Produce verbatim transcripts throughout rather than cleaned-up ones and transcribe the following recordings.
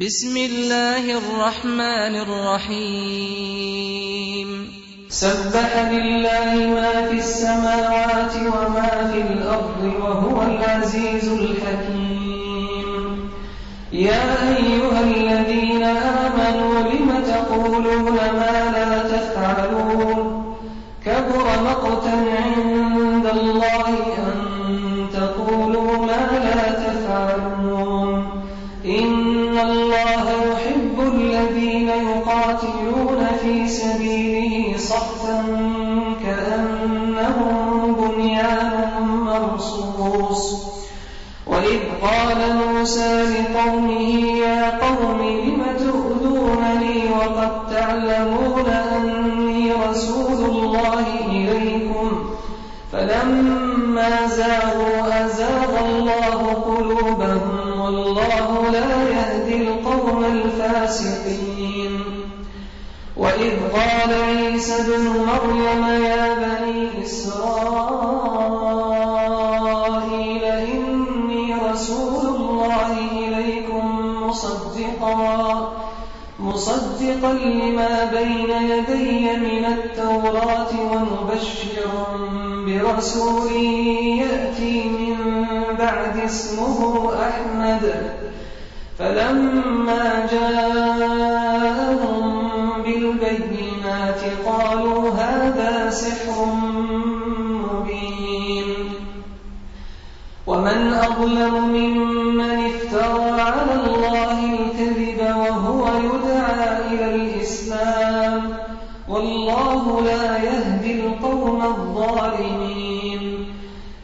بسم الله الرحمن الرحيم سبح لله ما في السماوات وما في الأرض وهو العزيز الحكيم يا أيها الذين آمنوا لم تقولون ما لا تفعلون كبر مقتا عند الله أن تقولوا ما لا تفعلون إن الله يحب الذين يقاتلون في سبيله صفا كأنهم بنيان مرصوص وإذ قال موسى لقومه يا قوم لم تؤذونني وقد تعلمون أني رسول الله إليكم فلما زاغوا أزاغ الله قلوبهم والله لا يهدي القوم الفاسقين وإذ قال عيسى ابن مريم يا بني إسرائيل إني رسول الله إليكم مصدقا مصدقا لما بين يدي من التوراة ومبشرا برسول يأتي من بعد اسمه أحمد فلما جاءهم بالبينات قالوا هذا سحر مبين ومن أظلم ممن افترى على الله الكذب وهو يدعى إلى الإسلام والله لا يهدي القوم الظالمين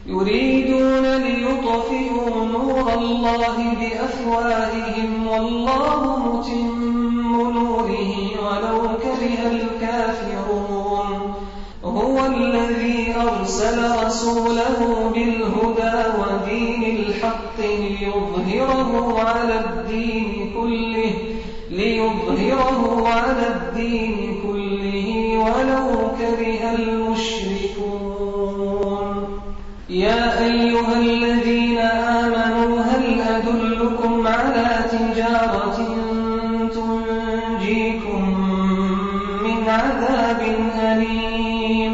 يريدون ليطفئوا نور الله بأفواههم والله متم نوره ولو كره الكافرون هو الذي أرسل رسوله بالهدى ودين الحق ليظهره على الدين كله ليظهره على الدين كله ولو كره المشركون يا أيها الذين آمنوا هل أدلكم على تجارة تنجيكم من عذاب أليم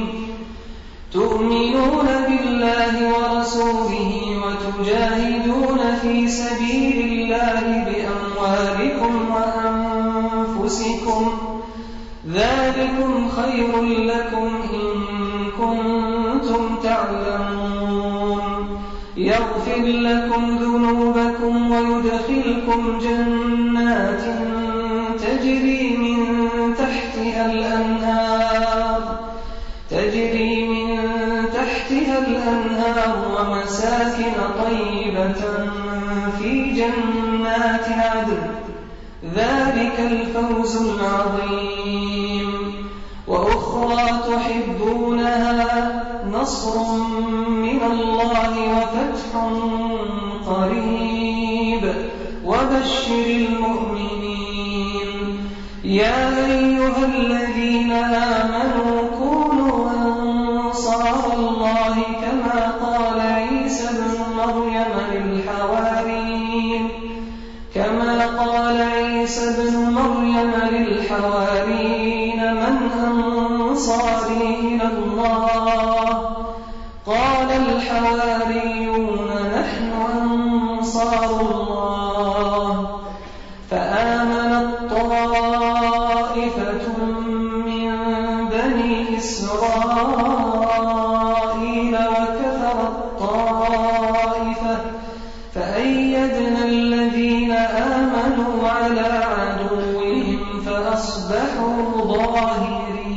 تؤمنون بالله ورسوله وتجاهدون في سبيل الله بأموالكم وأنفسكم ذلكم خير لكم إن كنتم تعلمون يغفر لكم ذنوبكم ويدخلكم جنات تجري من تحتها الأنهار تجري من تحتها الأنهار ومساكن طيبة في جنات عدن ذلك الفوز العظيم وأخرى تحبونها نصر من الله وفتح قريب وبشر المؤمنين يا أيها الذين آمنوا كونوا أنصار الله كما قال عيسى ابن مريم للحواريين كما قال عيسى ابن مريم للحواريين من أنصاري إلى الله قال الحواريون نحن أنصار الله فآمنت طائفة من بني إسرائيل وكفرت طائفة فأيدنا الذين آمنوا على عدوهم فأصبحوا ظاهرين.